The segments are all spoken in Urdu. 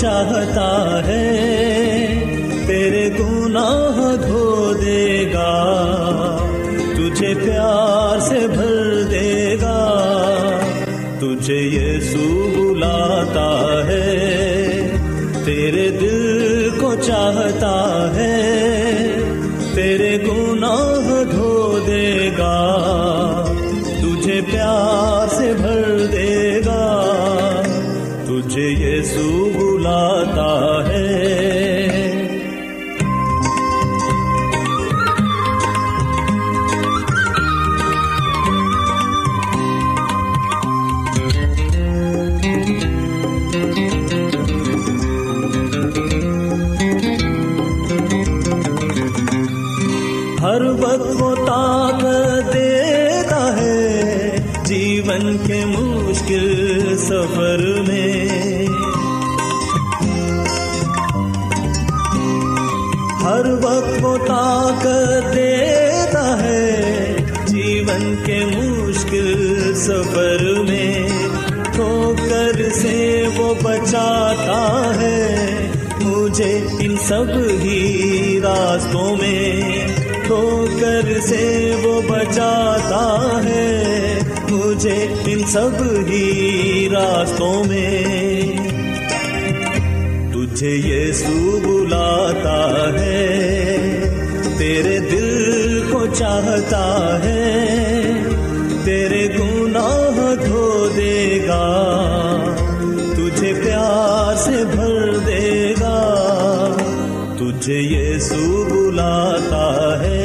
چاہتا ہے تیرے گناہ دھو دے گا، تجھے پیار سے بھر دے گا، تجھے یسوع بلاتا ہے، تیرے دل کو چاہتا ہے، تیرے گناہ دھو دے گا، تجھے پیار سے بھر دے گا، تجھے یسوع بلاتا ہے۔ ہر وقت وہ طاقت دیتا ہے جیون کے مشکل سفر میں، ہر وقت وہ طاقت دیتا ہے جیون کے مشکل سفر میں، ٹھوکر سے وہ بچاتا ہے مجھے ان سب ہی راستوں میں، ٹھوکر سے وہ بچاتا ہے مجھے ان سب ہی راستوں میں، تجھے یسوع بلاتا ہے، تیرے دل کو چاہتا ہے، تیرے گناہ دھو دے گا، تجھے پیار سے بھر دے گا، تجھے یسوع بلاتا ہے۔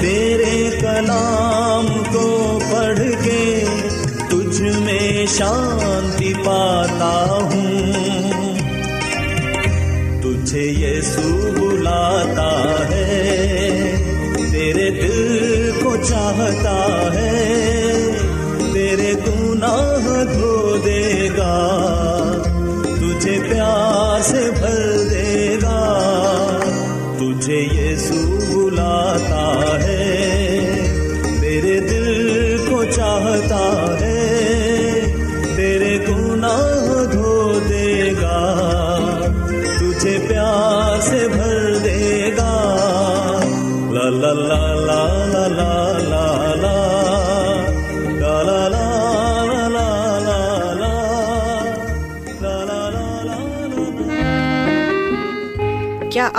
تیرے کلام کو پڑھ کے تجھ میں شانتی پاتا ہوں، تجھے یسوع بلاتا ہے، تیرے دل کو چاہتا ہے، تیرے گناہ دھو دے گا، تجھے پیار سے بھر دے گا، تجھے یسوع بلاتا ہے، تیرے دل کو چاہتا ہے، تیرے گناہ دھو دے گا، تجھے پیار سے بھر دے گا۔ لا لا لا لا لا لا۔ کیا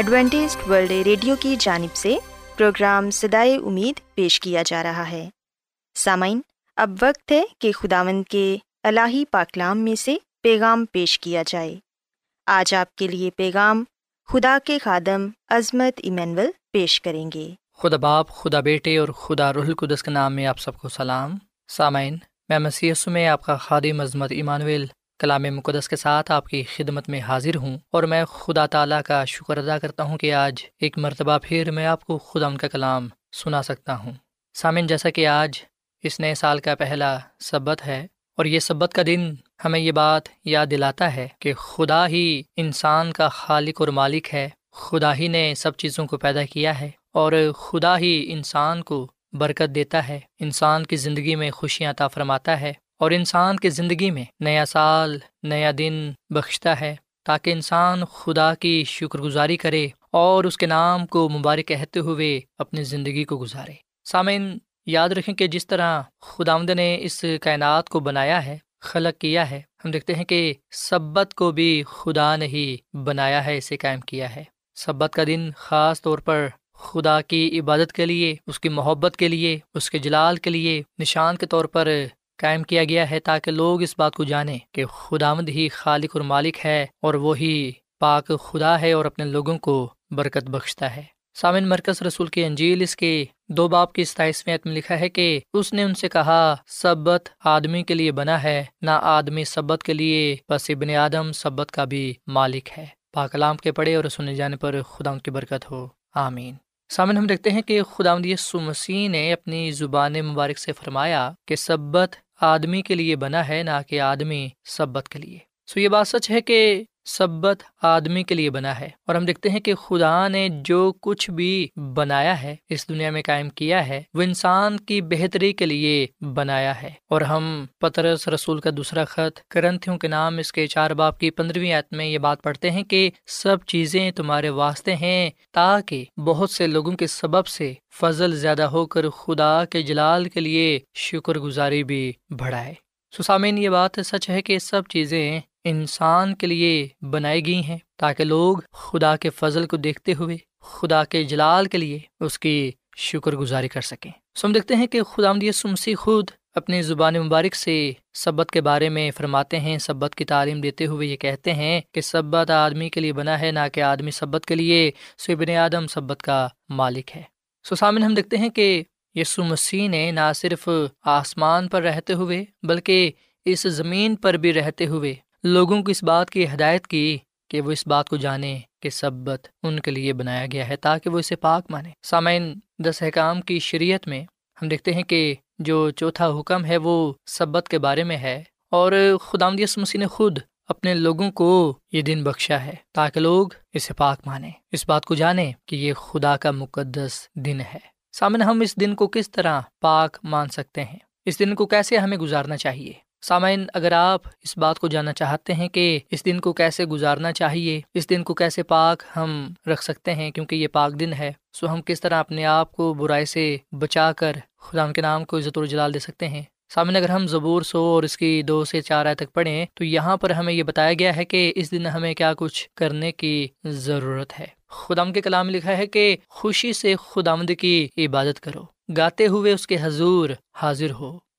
ایڈوینٹسٹ ورلڈ ریڈیو کی جانب سے پروگرام صدائے امید پیش کیا جا رہا ہے۔ سامعین، اب وقت ہے کہ خداوند کے الہی پاکلام میں سے پیغام پیش کیا جائے۔ آج آپ کے لیے پیغام خدا کے خادم عظمت ایمینول پیش کریں گے۔ خدا باپ، خدا بیٹے اور خدا روح القدس کے نام میں آپ سب کو سلام۔ سامعین، میں مسیح یسوع میں آپ کا خادم عظمت ایمینول کلام مقدس کے ساتھ آپ کی خدمت میں حاضر ہوں، اور میں خدا تعالیٰ کا شکر ادا کرتا ہوں کہ آج ایک مرتبہ پھر میں آپ کو خدا ان کا کلام سنا سکتا ہوں۔ سامعین، جیسا کہ آج اس نئے سال کا پہلا سبت ہے، اور یہ سبت کا دن ہمیں یہ بات یاد دلاتا ہے کہ خدا ہی انسان کا خالق اور مالک ہے، خدا ہی نے سب چیزوں کو پیدا کیا ہے، اور خدا ہی انسان کو برکت دیتا ہے، انسان کی زندگی میں خوشیاں عطا فرماتا ہے، اور انسان کی زندگی میں نیا سال، نیا دن بخشتا ہے تاکہ انسان خدا کی شکر گزاری کرے اور اس کے نام کو مبارک کہتے ہوئے اپنی زندگی کو گزارے۔ سامعین، یاد رکھیں کہ جس طرح خداوند نے اس کائنات کو بنایا ہے، خلق کیا ہے، ہم دیکھتے ہیں کہ سبت کو بھی خدا نے ہی بنایا ہے، اسے قائم کیا ہے۔ سبت کا دن خاص طور پر خدا کی عبادت کے لیے، اس کی محبت کے لیے، اس کے جلال کے لیے نشان کے طور پر قائم کیا گیا ہے، تاکہ لوگ اس بات کو جانیں کہ خداوند ہی خالق اور مالک ہے، اور وہی پاک خدا ہے اور اپنے لوگوں کو برکت بخشتا ہے۔ سامعین، مرکز رسول کی انجیل اس کے 2 باب کی 27ویں آیت میں لکھا ہے کہ اس نے ان سے کہا، سبت آدمی کے لیے بنا ہے، نہ آدمی سبت کے لیے، بس ابن آدم سبت کا بھی مالک ہے۔ پاک کلام کے پڑھے اور سنے جانے پر خداوند کی برکت ہو، آمین۔ سامعین، ہم دیکھتے ہیں کہ خداوند یسوع مسیح نے اپنی زبان مبارک سے فرمایا کہ سبت آدمی کے لیے بنا ہے، نہ کہ آدمی سبت کے لیے۔ یہ بات سچ ہے کہ سبت آدمی کے لیے بنا ہے، اور ہم دیکھتے ہیں کہ خدا نے جو کچھ بھی بنایا ہے، اس دنیا میں قائم کیا ہے، وہ انسان کی بہتری کے لیے بنایا ہے۔ اور ہم پترس رسول کا 2 خط کرنتھیوں کے نام اس کے 4 باب کی 15ویں آیت میں یہ بات پڑھتے ہیں کہ سب چیزیں تمہارے واسطے ہیں، تاکہ بہت سے لوگوں کے سبب سے فضل زیادہ ہو کر خدا کے جلال کے لیے شکر گزاری بھی بڑھائے۔ سامعین، یہ بات سچ ہے کہ سب چیزیں انسان کے لیے بنائی گئی ہیں تاکہ لوگ خدا کے فضل کو دیکھتے ہوئے خدا کے جلال کے لیے اس کی شکر گزاری کر سکیں۔ ہم دیکھتے ہیں کہ خداوند یسوع مسیح خود اپنی زبان مبارک سے سبت کے بارے میں فرماتے ہیں، سبت کی تعلیم دیتے ہوئے یہ کہتے ہیں کہ سبت آدمی کے لیے بنا ہے، نہ کہ آدمی سبت کے لیے، سو ابن آدم سبت کا مالک ہے۔ سامعین، ہم دیکھتے ہیں کہ یسوع مسیح نے نہ صرف آسمان پر رہتے ہوئے بلکہ اس زمین پر بھی رہتے ہوئے لوگوں کو اس بات کی ہدایت کی کہ وہ اس بات کو جانیں کہ سبت ان کے لیے بنایا گیا ہے، تاکہ وہ اسے پاک مانیں۔ سامعین، 10 احکام کی شریعت میں ہم دیکھتے ہیں کہ جو 4تھا حکم ہے وہ سبت کے بارے میں ہے، اور خداوند یسوع مسیح نے خود اپنے لوگوں کو یہ دن بخشا ہے تاکہ لوگ اسے پاک مانیں، اس بات کو جانیں کہ یہ خدا کا مقدس دن ہے۔ سامعین، ہم اس دن کو کس طرح پاک مان سکتے ہیں؟ اس دن کو کیسے ہمیں گزارنا چاہیے؟ سامعین، اگر آپ اس بات کو جاننا چاہتے ہیں کہ اس دن کو کیسے گزارنا چاہیے، اس دن کو کیسے پاک ہم رکھ سکتے ہیں کیونکہ یہ پاک دن ہے، سو ہم کس طرح اپنے آپ کو برائی سے بچا کر خدا کے نام کو عزت و جلال دے سکتے ہیں۔ سامعین، اگر ہم زبور 100 اور اس کی 2 سے 4 آیت تک پڑھیں تو یہاں پر ہمیں یہ بتایا گیا ہے کہ اس دن ہمیں کیا کچھ کرنے کی ضرورت ہے۔ خداوند کے کلام لکھا ہے کہ خوشی سے خداوند کی عبادت کرو، گاتے ہوئے اس کے حضور حاضر ہو،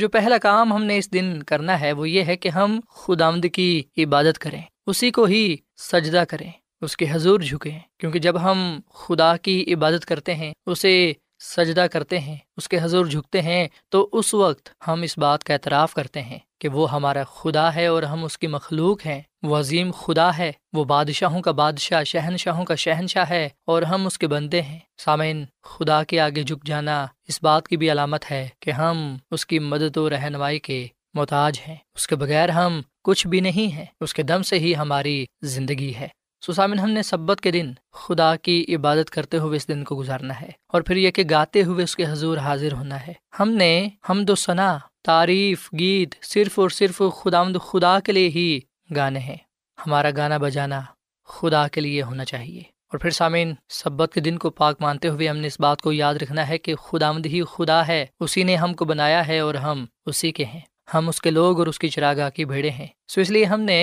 جو پہلا کام ہم نے اس دن کرنا ہے وہ یہ ہے کہ ہم خداوند کی عبادت کریں، اسی کو ہی سجدہ کریں، اس کے حضور جھکیں، کیونکہ جب ہم خدا کی عبادت کرتے ہیں، اسے سجدہ کرتے ہیں، اس کے حضور جھکتے ہیں، تو اس وقت ہم اس بات کا اعتراف کرتے ہیں کہ وہ ہمارا خدا ہے اور ہم اس کی مخلوق ہیں۔ وہ عظیم خدا ہے، وہ بادشاہوں کا بادشاہ، شہنشاہوں کا شہنشاہ ہے اور ہم اس کے بندے ہیں۔ سامعین، خدا کے آگے جھک جانا اس بات کی بھی علامت ہے کہ ہم اس کی مدد و رہنمائی کے محتاج ہیں، اس کے بغیر ہم کچھ بھی نہیں ہیں، اس کے دم سے ہی ہماری زندگی ہے۔ سامعین، ہم نے سبت کے دن خدا کی عبادت کرتے ہوئے اس دن کو گزارنا ہے، اور پھر یہ کہ گاتے ہوئے اس کے حضور حاضر ہونا ہے۔ ہم نے حمد و ثنا، تعریف، گیت صرف اور صرف خداوند خدا کے لیے ہی گانے ہیں، ہمارا گانا بجانا خدا کے لیے ہونا چاہیے۔ اور پھر سامعین، سبت کے دن کو پاک مانتے ہوئے ہم نے اس بات کو یاد رکھنا ہے کہ خداوند ہی خدا ہے، اسی نے ہم کو بنایا ہے اور ہم اسی کے ہیں، ہم اس کے لوگ اور اس کی چراگاہ کی بھیڑیں ہیں۔ سو اس لیے ہم نے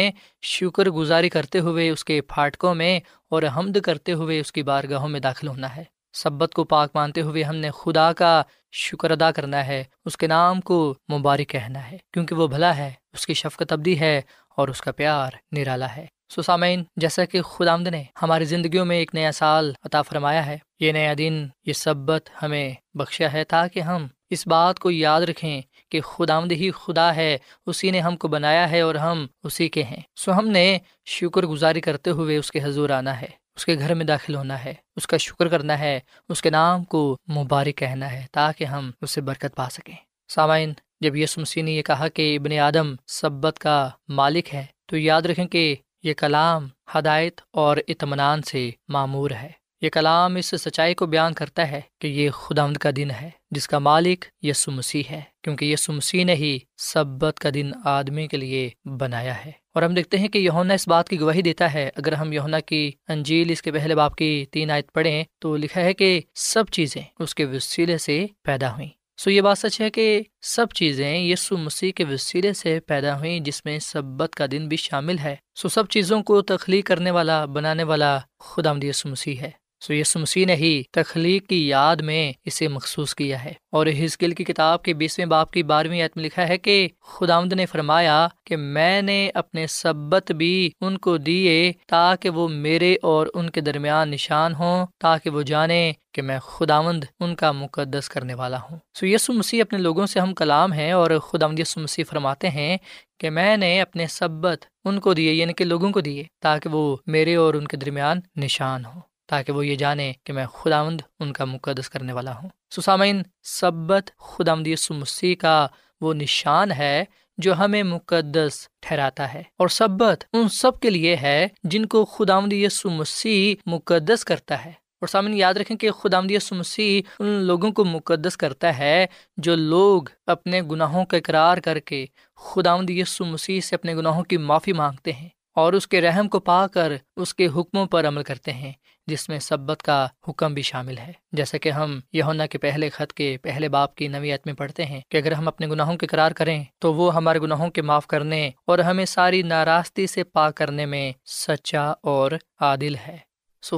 شکر گزاری کرتے ہوئے اس کے پھاٹکوں میں اور حمد کرتے ہوئے اس کی بارگاہوں میں داخل ہونا ہے۔ سبت کو پاک مانتے ہوئے ہم نے خدا کا شکر ادا کرنا ہے، اس کے نام کو مبارک کہنا ہے، کیونکہ وہ بھلا ہے، اس کی شفقت ابدی ہے اور اس کا پیار نرالا ہے۔ سو سامعین، جیسا کہ خداوند نے ہماری زندگیوں میں ایک نیا سال عطا فرمایا ہے، یہ نیا دن، یہ سبت ہمیں بخشا ہے تاکہ ہم اس بات کو یاد رکھیں کہ خداوند ہی خدا ہے، اسی نے ہم کو بنایا ہے اور ہم اسی کے ہیں۔ سو ہم نے شکر گزاری کرتے ہوئے اس کے حضور آنا ہے، اس کے گھر میں داخل ہونا ہے، اس کا شکر کرنا ہے، اس کے نام کو مبارک کہنا ہے تاکہ ہم اس سے برکت پا سکیں۔ سامعین، جب یسوع مسیح نے یہ کہا کہ ابن آدم سبت کا مالک ہے، تو یاد رکھیں کہ یہ کلام ہدایت اور اطمینان سے معمور ہے۔ یہ کلام اس سچائی کو بیان کرتا ہے کہ یہ خداوند کا دن ہے جس کا مالک یسوع مسیح ہے، کیونکہ یسوع مسیح نے ہی سبت کا دن آدمی کے لیے بنایا ہے۔ اور ہم دیکھتے ہیں کہ یوحنا اس بات کی گواہی دیتا ہے، اگر ہم یوحنا کی انجیل اس کے پہلے باب کی 3 آیت پڑھیں تو لکھا ہے کہ سب چیزیں اس کے وسیلے سے پیدا ہوئیں۔ سو یہ بات سچ ہے کہ سب چیزیں یسوع مسیح کے وسیلے سے پیدا ہوئیں، جس میں سبت کا دن بھی شامل ہے۔ سو سب چیزوں کو تخلیق کرنے والا، بنانے والا خداوند یسوع مسیح ہے۔ یسوع مسیح نے ہی تخلیق کی یاد میں اسے مخصوص کیا ہے، اور حزقیل کی کتاب کے 20ویں باب کی 12ویں آیت میں لکھا ہے کہ خداوند نے فرمایا کہ میں نے اپنے سبت بھی ان کو دیے تاکہ وہ میرے اور ان کے درمیان نشان ہوں، تاکہ وہ جانیں کہ میں خداوند ان کا مقدس کرنے والا ہوں۔ یسوع مسیح اپنے لوگوں سے ہم کلام ہیں، اور خداوند یسوع مسیح فرماتے ہیں کہ میں نے اپنے سبت ان کو دیے، یعنی کہ لوگوں کو دیے، تاکہ وہ میرے اور ان کے درمیان نشان ہوں، تاکہ وہ یہ جانے کہ میں خداوند ان کا مقدس کرنے والا ہوں۔ سامعین، سبت خداوند یسوع مسیح کا وہ نشان ہے جو ہمیں مقدس ٹھہراتا ہے، اور سبت ان سب کے لیے ہے جن کو خداوند یسوع مسیح مقدس کرتا ہے۔ اور سامعین، یاد رکھیں کہ خداوند یسوع مسیح ان لوگوں کو مقدس کرتا ہے جو لوگ اپنے گناہوں کا اقرار کر کے خداوند یسوع مسیح سے اپنے گناہوں کی معافی مانگتے ہیں اور اس کے رحم کو پا کر اس کے حکموں پر عمل کرتے ہیں، جس میں سبت کا حکم بھی شامل ہے، جیسا کہ ہم یوحنا کے پہلے خط کے پہلے باب کی 9ویں آیت میں پڑھتے ہیں کہ اگر ہم اپنے گناہوں کے اقرار کریں تو وہ ہمارے گناہوں کے معاف کرنے اور ہمیں ساری ناراستی سے پاک کرنے میں سچا اور عادل ہے۔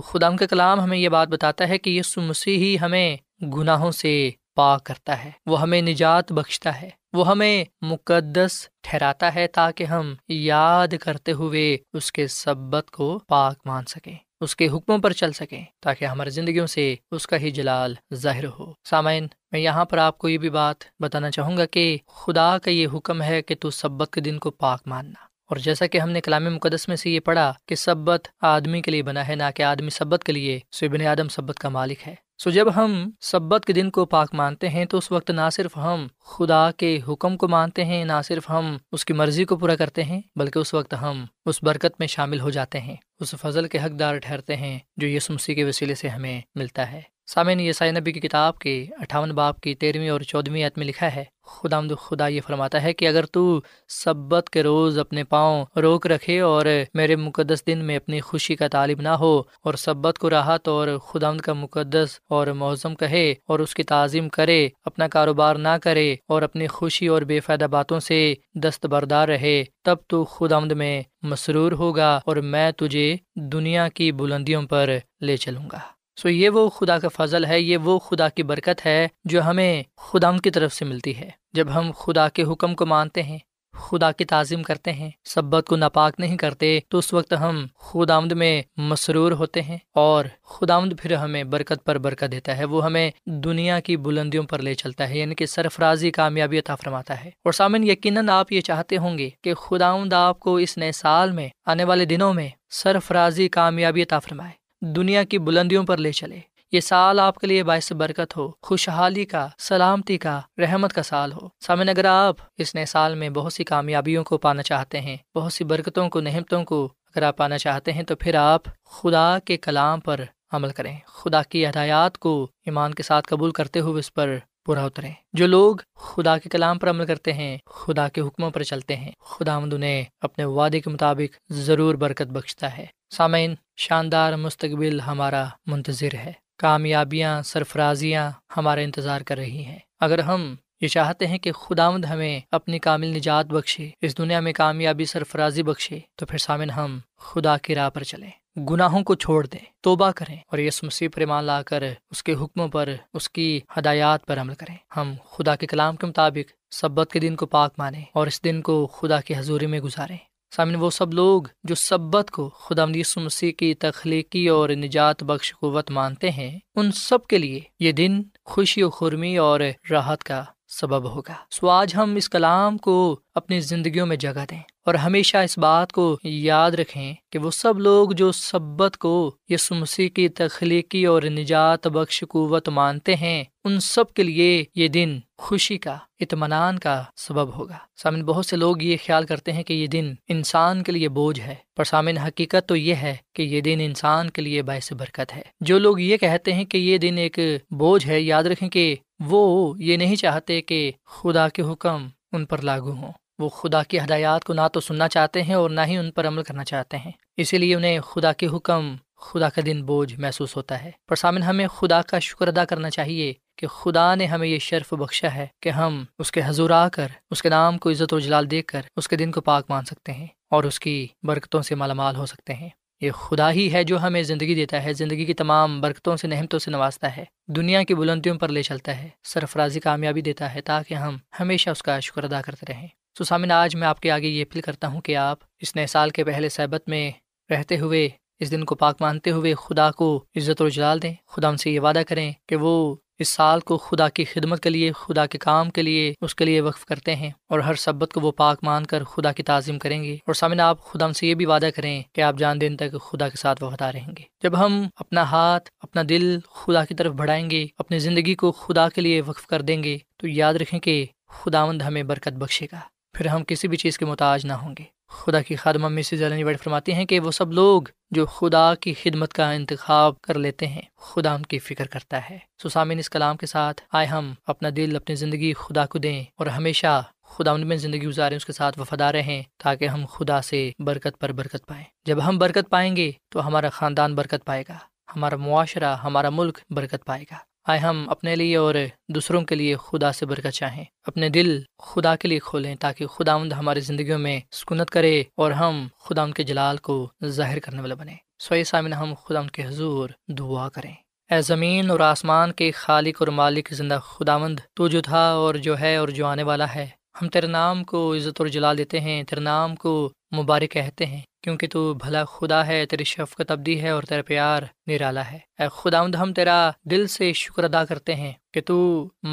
خدا کا کلام ہمیں یہ بات بتاتا ہے کہ یسوع مسیح ہی ہمیں گناہوں سے پاک کرتا ہے، وہ ہمیں نجات بخشتا ہے، وہ ہمیں مقدس ٹھہراتا ہے تاکہ ہم یاد کرتے ہوئے اس کے سبت کو پاک مان سکیں، اس کے حکموں پر چل سکیں، تاکہ ہماری زندگیوں سے اس کا ہی جلال ظاہر ہو۔ سامعین، میں یہاں پر آپ کو یہ بھی بات بتانا چاہوں گا کہ خدا کا یہ حکم ہے کہ تو سبت کے دن کو پاک ماننا، اور جیسا کہ ہم نے کلام مقدس میں سے یہ پڑھا کہ سبت آدمی کے لیے بنا ہے، نہ کہ آدمی سبت کے لیے، سو ابن آدم سبت کا مالک ہے۔ سو جب ہم سبت کے دن کو پاک مانتے ہیں تو اس وقت نہ صرف ہم خدا کے حکم کو مانتے ہیں، نہ صرف ہم اس کی مرضی کو پورا کرتے ہیں، بلکہ اس وقت ہم اس برکت میں شامل ہو جاتے ہیں، اس فضل کے حقدار ٹھہرتے ہیں جو یسوع مسیح کے وسیلے سے ہمیں ملتا ہے۔ سامعین، یسائی نبی کی کتاب کے 58 باب کی 13ویں اور 14ویں آیت میں لکھا ہے، خداوند خدا یہ فرماتا ہے کہ اگر تو سبت کے روز اپنے پاؤں روک رکھے اور میرے مقدس دن میں اپنی خوشی کا طالب نہ ہو اور سبت کو راحت اور خداوند کا مقدس اور معظم کہے اور اس کی تعظیم کرے، اپنا کاروبار نہ کرے اور اپنی خوشی اور بے فائدہ باتوں سے دستبردار رہے، تب تو خداوند میں مسرور ہوگا اور میں تجھے دنیا کی بلندیوں پر لے چلوں گا۔ سو یہ وہ خدا کا فضل ہے، یہ وہ خدا کی برکت ہے جو ہمیں خدا کی طرف سے ملتی ہے جب ہم خدا کے حکم کو مانتے ہیں، خدا کی تعظیم کرتے ہیں، سبت کو ناپاک نہیں کرتے، تو اس وقت ہم خداوند میں مسرور ہوتے ہیں اور خداوند پھر ہمیں برکت پر برکت دیتا ہے، وہ ہمیں دنیا کی بلندیوں پر لے چلتا ہے، یعنی کہ سرفرازی کامیابی عطا فرماتا ہے۔ اور سامن، یقیناً آپ یہ چاہتے ہوں گے کہ خداوند آپ کو اس نئے سال میں، آنے والے دنوں میں سرفرازی کامیابی عطا فرمائے، دنیا کی بلندیوں پر لے چلے، یہ سال آپ کے لیے باعث برکت ہو، خوشحالی کا، سلامتی کا، رحمت کا سال ہو۔ سامعین، اگر آپ اس نئے سال میں بہت سی کامیابیوں کو پانا چاہتے ہیں، بہت سی برکتوں کو، نعمتوں کو اگر آپ پانا چاہتے ہیں، تو پھر آپ خدا کے کلام پر عمل کریں، خدا کی ہدایات کو ایمان کے ساتھ قبول کرتے ہوئے اس پر پورا اتریں۔ جو لوگ خدا کے کلام پر عمل کرتے ہیں، خدا کے حکموں پر چلتے ہیں، خداوند انہیں اپنے وعدے کے مطابق ضرور برکت بخشتا ہے۔ سامعین، شاندار مستقبل ہمارا منتظر ہے، کامیابیاں، سرفرازیاں ہمارا انتظار کر رہی ہیں۔ اگر ہم یہ چاہتے ہیں کہ خداوند ہمیں اپنی کامل نجات بخشے، اس دنیا میں کامیابی، سرفرازی بخشے، تو پھر سامعین، ہم خدا کی راہ پر چلیں، گناہوں کو چھوڑ دیں، توبہ کریں اور یسوع مسیح پر ایمان لا کر اس کے حکموں پر، اس کی ہدایات پر عمل کریں۔ ہم خدا کے کلام کے مطابق سبت کے دن کو پاک مانیں اور اس دن کو خدا کی حضوری میں گزاریں۔ سامعین، وہ سب لوگ جو سبت کو خداوند یسوع مسیح کی تخلیقی اور نجات بخش قوت مانتے ہیں، ان سب کے لیے یہ دن خوشی و خرمی اور راحت کا سبب ہوگا۔ سو آج ہم اس کلام کو اپنی زندگیوں میں جگہ دیں اور ہمیشہ اس بات کو یاد رکھیں کہ وہ سب لوگ جو سبت کو یسوع مسیح کی تخلیقی اور نجات بخش قوت مانتے ہیں، ان سب کے لیے یہ دن خوشی کا، اطمینان کا سبب ہوگا۔ سامعین، بہت سے لوگ یہ خیال کرتے ہیں کہ یہ دن انسان کے لیے بوجھ ہے، پر سامعین، حقیقت تو یہ ہے کہ یہ دن انسان کے لیے باعث برکت ہے۔ جو لوگ یہ کہتے ہیں کہ یہ دن ایک بوجھ ہے، یاد رکھیں کہ وہ یہ نہیں چاہتے کہ خدا کے حکم ان پر لاگو ہوں، وہ خدا کی ہدایات کو نہ تو سننا چاہتے ہیں اور نہ ہی ان پر عمل کرنا چاہتے ہیں، اسی لیے انہیں خدا کے حکم، خدا کا دن بوجھ محسوس ہوتا ہے۔ پر سامن، ہمیں خدا کا شکر ادا کرنا چاہیے کہ خدا نے ہمیں یہ شرف بخشا ہے کہ ہم اس کے حضور آ کر، اس کے نام کو عزت و جلال دے کر اس کے دن کو پاک مان سکتے ہیں اور اس کی برکتوں سے مالا مال ہو سکتے ہیں۔ یہ خدا ہی ہے جو ہمیں زندگی دیتا ہے، زندگی کی تمام برکتوں سے، نعمتوں سے نوازتا ہے، دنیا کی بلندیوں پر لے چلتا ہے، سرفرازی کامیابی دیتا ہے، تاکہ ہم ہمیشہ اس کا شکر ادا کرتے رہیں۔ تو سامعین، آج میں آپ کے آگے یہ اپیل کرتا ہوں کہ آپ اس نئے سال کے پہلے سبت میں رہتے ہوئے، اس دن کو پاک مانتے ہوئے، خدا کو عزت و جلال دیں، خدا ان سے یہ وعدہ کریں کہ وہ اس سال کو خدا کی خدمت کے لیے، خدا کے کام کے لیے، اس کے لیے وقف کرتے ہیں اور ہر سبت کو وہ پاک مان کر خدا کی تعظیم کریں گے۔ اور سامعین، آپ خدا ان سے یہ بھی وعدہ کریں کہ آپ جان دین تک خدا کے ساتھ وفادار رہیں گے۔ جب ہم اپنا ہاتھ، اپنا دل خدا کی طرف بڑھائیں گے، اپنی زندگی کو خدا کے لیے وقف کر دیں گے، تو یاد رکھیں کہ خداوند ہمیں برکت بخشے گا، پھر ہم کسی بھی چیز کے محتاج نہ ہوں گے۔ خدا کی خادمہ مسز ایلن جی وائٹ فرماتی ہیں کہ وہ سب لوگ جو خدا کی خدمت کا انتخاب کر لیتے ہیں، خدا ان کی فکر کرتا ہے۔ سو سامعین، اس کلام کے ساتھ آئے ہم اپنا دل، اپنی زندگی خدا کو دیں اور ہمیشہ خدا ان میں زندگی گزاریں، اس کے ساتھ وفادار رہیں، تاکہ ہم خدا سے برکت پر برکت پائیں۔ جب ہم برکت پائیں گے تو ہمارا خاندان برکت پائے گا، ہمارا معاشرہ، ہمارا ملک برکت پائے گا۔ آئے ہم اپنے لیے اور دوسروں کے لیے خدا سے برکت چاہیں، اپنے دل خدا کے لیے کھولیں تاکہ خداوند ہماری زندگیوں میں سکونت کرے اور ہم خداوند کے جلال کو ظاہر کرنے والا بنیں۔ سوئے سامن، ہم خداوند کے حضور دعا کریں۔ اے زمین اور آسمان کے خالق اور مالک زندہ خداوند، تو جو تھا اور جو ہے اور جو آنے والا ہے، ہم تیرے نام کو عزت اور جلال دیتے ہیں، تیرے نام کو مبارک کہتے ہیں، کیونکہ تو بھلا خدا ہے، تیری شفقت ابدی ہے اور تیرا پیار نرالا ہے۔ اے خداوند، ہم تیرا دل سے شکر ادا کرتے ہیں کہ تو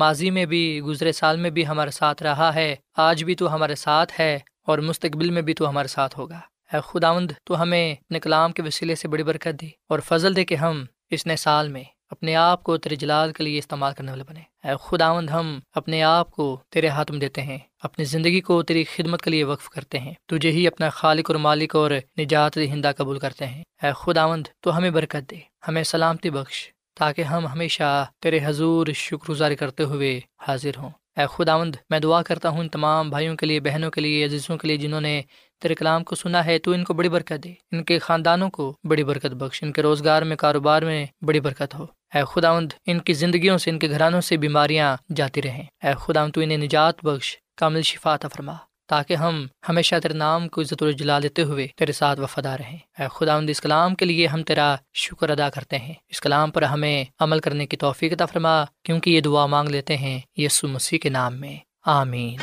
ماضی میں بھی، گزرے سال میں بھی ہمارے ساتھ رہا ہے، آج بھی تو ہمارے ساتھ ہے اور مستقبل میں بھی تو ہمارے ساتھ ہوگا۔ اے خداوند، تو ہمیں اپنے کلام کے وسیلے سے بڑی برکت دے اور فضل دے کہ ہم اس نئے سال میں اپنے آپ کو تیرے جلال کے لیے استعمال کرنے والے بنے۔ اے خداوند، ہم اپنے آپ کو تیرے ہاتھ میں دیتے ہیں، اپنی زندگی کو تیری خدمت کے لیے وقف کرتے ہیں، تجھے ہی اپنا خالق اور مالک اور نجات دہندہ قبول کرتے ہیں۔ اے خداوند، تو ہمیں برکت دے، ہمیں سلامتی بخش، تاکہ ہم ہمیشہ تیرے حضور شکر گزار کرتے ہوئے حاضر ہوں۔ اے خداوند، میں دعا کرتا ہوں ان تمام بھائیوں کے لیے، بہنوں کے لیے، عزیزوں کے لیے جنہوں نے تیرے کلام کو سنا ہے، تو ان کو بڑی برکت دے، ان کے خاندانوں کو بڑی برکت بخش، ان کے روزگار میں، کاروبار میں بڑی برکت ہو۔ اے خداوند، ان کی زندگیوں سے، ان کے گھرانوں سے بیماریاں جاتی رہیں۔ اے خداوند، تو انہیں نجات بخش، کامل شفا عطا فرما، تاکہ ہم ہمیشہ تیرے نام کو عزت و جلال دیتے ہوئے تیرے ساتھ وفادار رہیں۔ اے خداوند، اس کلام کے لیے ہم تیرا شکر ادا کرتے ہیں، اس کلام پر ہمیں عمل کرنے کی توفیق عطا فرما، کیونکہ یہ دعا مانگ لیتے ہیں یسوع مسیح کے نام میں، آمین۔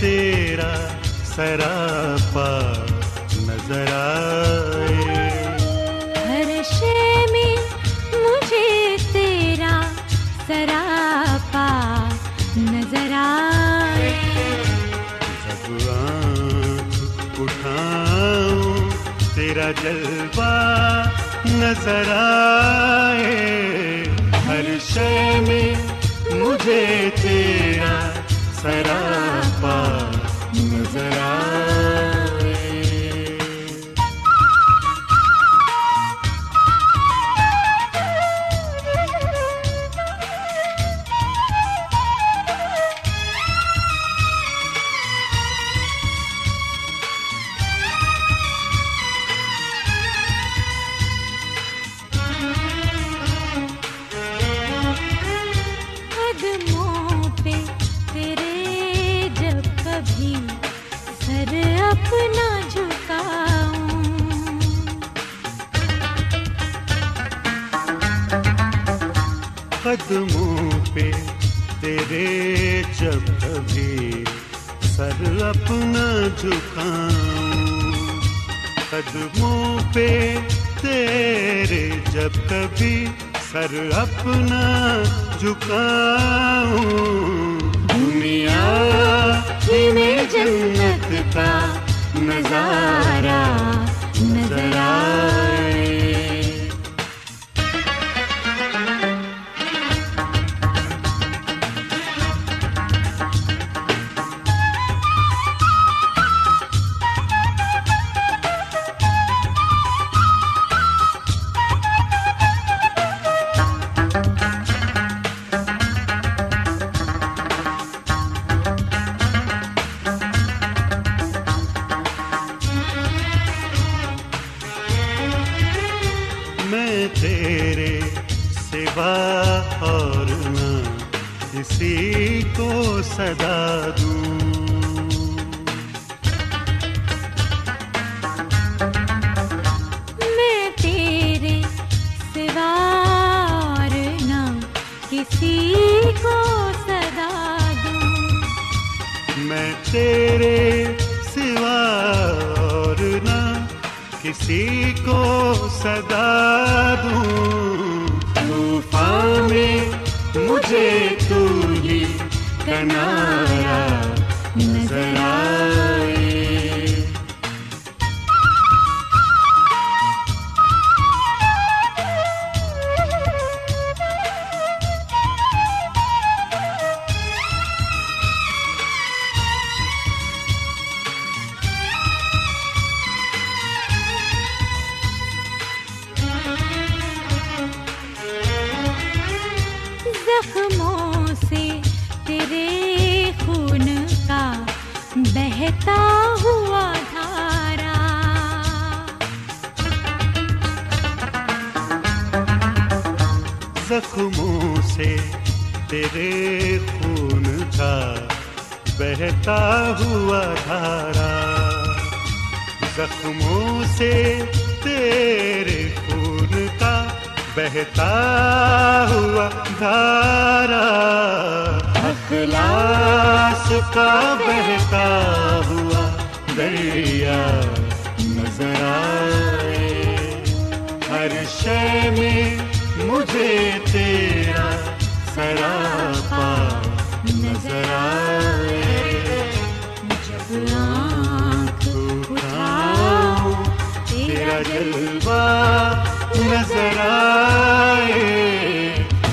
تیرا سراپا نظر آئے، ہر شے میں مجھے تیرا سراپا نظر آئے، جب آنکھ اٹھاؤں تیرا جلوہ نظر آئے، ہر شے میں مجھے تیرا سراپا نظر آئے۔ قدموں پہ تیرے بھی سر اپنا جھکاؤں، قدموں پہ تیرے جب کبھی سر اپنا جھکاؤں، قدموں پہ تیرے جب کبھی سر اپنا جھکاؤں، دنیا میں جنت کا نظارہ نظر آئے۔ تیرے سوا اور نہ کسی کو صدا دوں، میں تیرے سوا اور نہ کسی کو صدا دوں، میں تیرے سوا اور نہ کسی کو صدا دوں، طوفان میں مجھے تو ہی کنارہ نظر آئے۔ زخموں سے تیرے خون کا بہتا ہوا دھارا، زخموں سے تیرے خون کا بہتا ہوا دھارا، زخموں سے تیرے خون کا بہتا ہوا دھارا، اخلاص کا بہتا ہوا دریا نظر آئے، ہر شے میں مجھے تیرا سراپا نظر آئے، جب آنکھ اٹھاؤں تیرا جلوہ نظر آئے،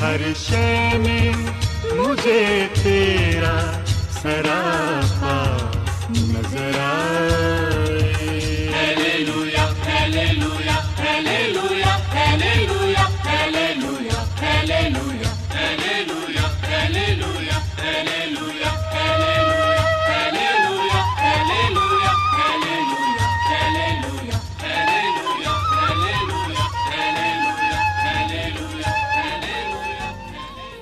ہر شے میں مجھے تیرا سراپا نظر آئے۔ Hallelujah hallelujah hallelujah hallelujah hallelujah hallelujah hallelujah hallelujah hallelujah hallelujah hallelujah hallelujah hallelujah hallelujah hallelujah.